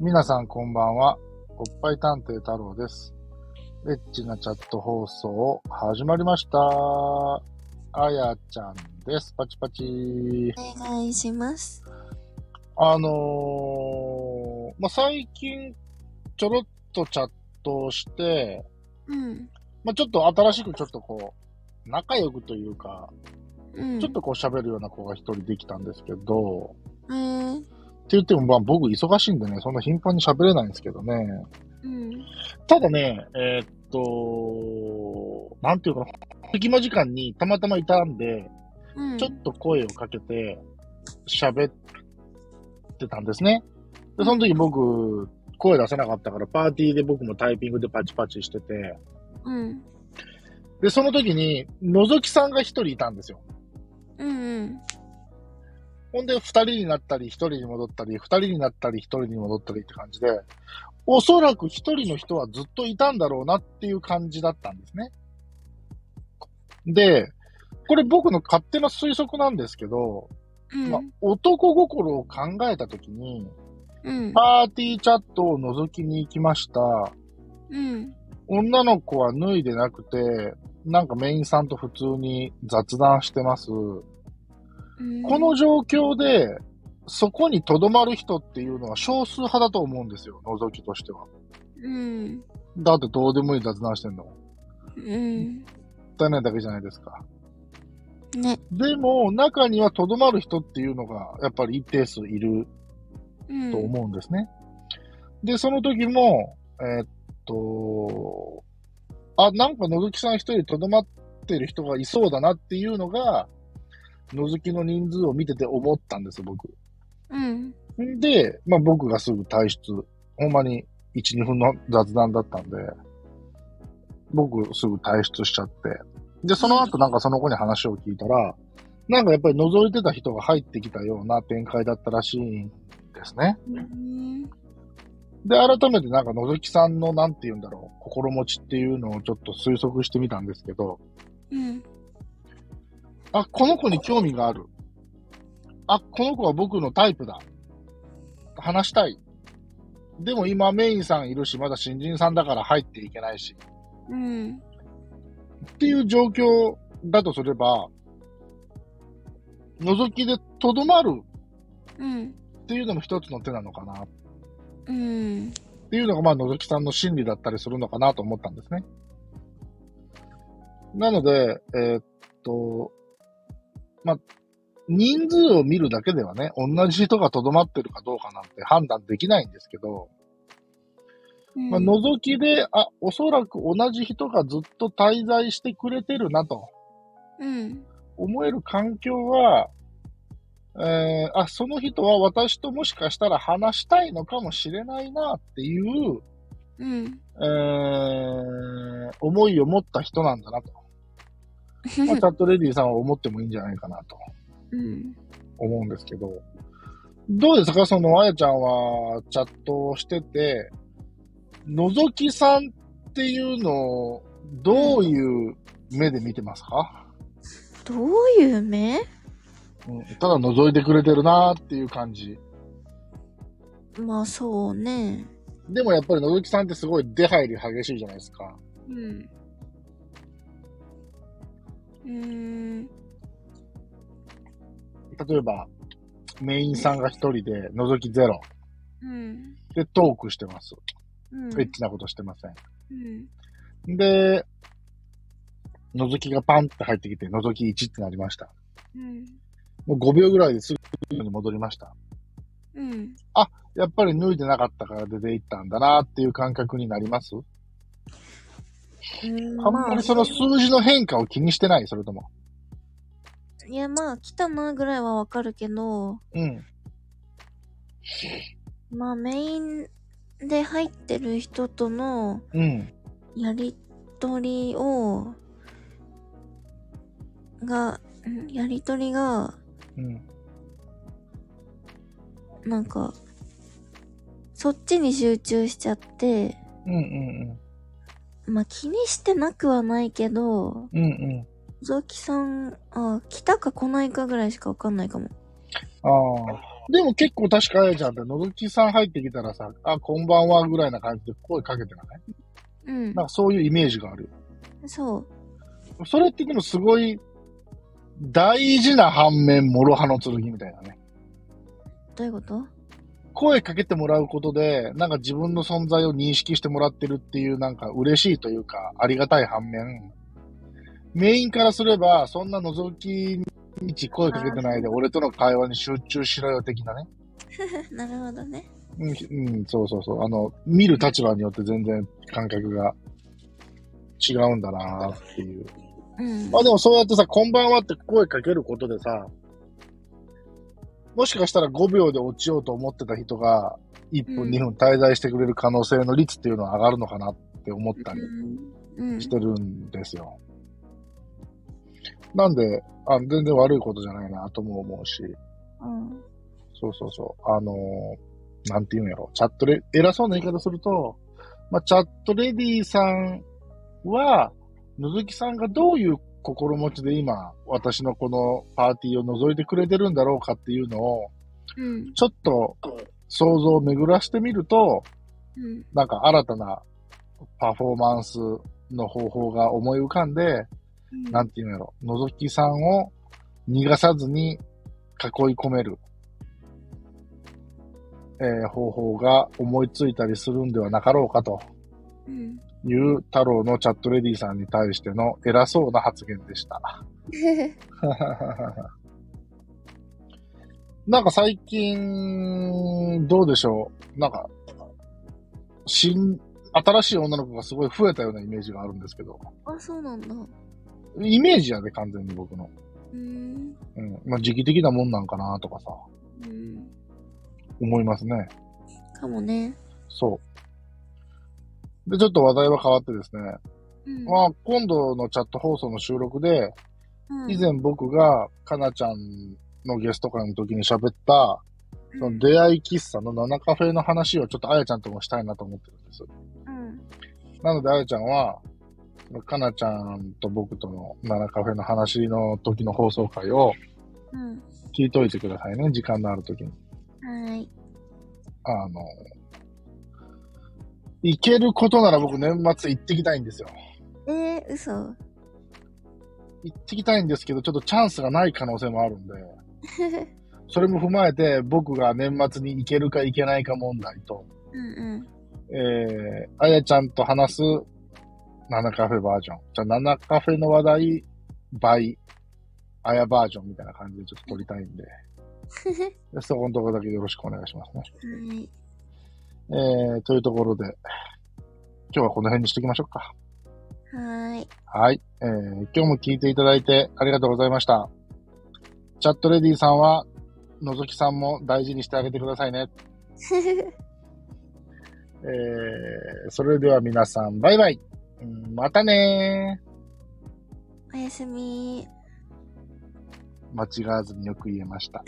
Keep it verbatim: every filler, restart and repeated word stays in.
皆さんこんばんは、おっぱい探偵太郎です。エッチなチャット放送始まりました。あやちゃんです。パチパチお願いします。あのー、まあ、最近ちょろっとチャットをして、うんまあ、ちょっと新しくちょっとこう仲良くというか、うん、ちょっとこう喋るような子が一人できたんですけど、えーって言っても、まあ、僕忙しいんでね、そんな頻繁に喋れないんですけどね。うん、ただね、えー、っと、なんていうかな、隙間時間にたまたまいたんで、うん、ちょっと声をかけて喋ってたんですね。で、その時僕、声出せなかったから、パーティーで僕もタイピングでパチパチしてて、うん、で、その時に、のぞきさんが一人いたんですよ。うんうんほんで、二人になったり、一人に戻ったり、二人になったり、一人に戻ったりって感じで、おそらく一人の人はずっといたんだろうなっていう感じだったんですね。で、これ僕の勝手な推測なんですけど、うんまあ、男心を考えたときに、うん、パーティーチャットを覗きに行きました、うん。女の子は脱いでなくて、なんかメインさんと普通に雑談してます。この状況で、そこに留まる人っていうのは少数派だと思うんですよ、覗きとしては。うん。だってどうでもいい雑談してんの。うん。だいないだけじゃないですか。ね。でも、中には留まる人っていうのが、やっぱり一定数いると思うんですね。うん、で、その時も、えー、っと、あ、なんか覗きさん一人留まってる人がいそうだなっていうのが、のぞきの人数を見てて思ったんです、僕。うん。で、まあ僕がすぐ退出。ほんまにいち、にふんの雑談だったんで、僕すぐ退出しちゃって。で、その後なんかその子に話を聞いたら、なんかやっぱり覗いてた人が入ってきたような展開だったらしいんですね。うん、で、改めてなんかのぞきさんのなんて言うんだろう、心持ちっていうのをちょっと推測してみたんですけど、うん。あ、この子に興味がある。あ、この子は僕のタイプだ。話したい。でも今メインさんいるし、まだ新人さんだから入っていけないし。うん。っていう状況だとすれば、覗きで留まる。うん。っていうのも一つの手なのかな。うん。っていうのがまあ覗きさんの心理だったりするのかなと思ったんですね。なので、えー、っと、まあ、人数を見るだけではね、同じ人が留まってるかどうかなんて判断できないんですけど、うん、まあ、覗きで、あ、おそらく同じ人がずっと滞在してくれてるなと、うん、思える環境は、えー、あ、その人は私ともしかしたら話したいのかもしれないなっていう、うんえー、思いを持った人なんだなと。まあ、チャットレディーさんは思ってもいいんじゃないかなと思うんですけど、うん、どうですか、そのあやちゃんはチャットをしてて、のぞきさんっていうのをどういう目で見てますか？うん、どういう目？うん、ただ覗いてくれてるなーっていう感じ。まあそうね。でもやっぱりのぞきさんってすごい出入り激しいじゃないですか。うん。うーん、例えばメインさんが一人で覗きゼロ、うん、でトークしてます、うん、エッチなことしてません、うん、で覗きがパンって入ってきて覗きいちってなりました、うん、もうごびょうぐらいですぐに戻りました、うん、あ、やっぱり脱いでなかったから出ていったんだなっていう感覚になります？あんまりその数字の変化を気にしてない？それとも、いや、まあ来たなぐらいはわかるけど、うん、まあメインで入ってる人とのやりとりをがやりとりが、うん、なんかそっちに集中しちゃって、うんうんうんまあ気にしてなくはないけど、うんうん。のぞきさん、あ、来たか来ないかぐらいしかわかんないかも。ああ。でも結構確かあやちゃんって、のぞきさん入ってきたらさ、あ、こんばんはぐらいな感じで声かけてない？うん。なんかそういうイメージがある。そう。それってでもすごい大事な反面、諸刃の剣みたいなね。どういうこと？声かけてもらうことで、なんか自分の存在を認識してもらってるっていう、なんか嬉しいというか、ありがたい反面、メインからすれば、そんな覗き道声かけてないで、俺との会話に集中しろよ的なね。なるほどね。うん、うん、そうそうそう。あの、見る立場によって全然感覚が違うんだなっていう。うん。まあでもそうやってさ、こんばんはって声かけることでさ、もしかしたらごびょうで落ちようと思ってた人がいっぷん、にふん滞在してくれる可能性の率っていうのは上がるのかなって思ったりしてるんですよ。なんで、あ、全然悪いことじゃないなとも思うし、うん、そうそうそう、あのー、なんていうんやろ、チャットレ、偉そうな言い方すると、まあ、チャットレディさんは、のぞきさんがどういう心持ちで今、私のこのパーティーを覗いてくれてるんだろうかっていうのを、うん、ちょっと想像を巡らしてみると、うん、なんか新たなパフォーマンスの方法が思い浮かんで、なんていうんやろ、のぞきさんを逃がさずに囲い込める、えー、方法が思いついたりするんではなかろうかという太郎のチャットレディさんに対しての偉そうな発言でした。なんか最近どうでしょう、なんか新新しい女の子がすごい増えたようなイメージがあるんですけど。あ、そうなんだ。イメージやで、完全に僕の。うん。うん。まあ、時期的なもんなんかなとかさ。うん。思いますね。かもね。そう。で、ちょっと話題は変わってですね。うん。まあ、今度のチャット放送の収録で、うん、以前僕が、かなちゃんのゲスト会の時に喋った、うん、その出会い喫茶のナナカフェの話をちょっとあやちゃんともしたいなと思ってるんです。うん。なので、あやちゃんは、かなちゃんと僕とのナナカフェの話の時の放送回を聞いといてくださいね、うん、時間のある時に。はい。あの、行けることなら僕年末行ってきたいんですよ。えー、嘘。行ってきたいんですけど、ちょっとチャンスがない可能性もあるんで、それも踏まえて僕が年末に行けるか行けないか問題と、うんうん、えー、あやちゃんと話すナナカフェバージョン。じゃあ、ナナカフェの話題、倍、あやバージョンみたいな感じでちょっと撮りたいんで。そこのところだけよろしくお願いしますね。はい。えー、というところで、今日はこの辺にしておきましょうか。はい。はい。えー、今日も聞いていただいてありがとうございました。チャットレディさんは、のぞきさんも大事にしてあげてくださいね。えー、それでは皆さん、バイバイ。またねー。おやすみ。間違わずによく言えました。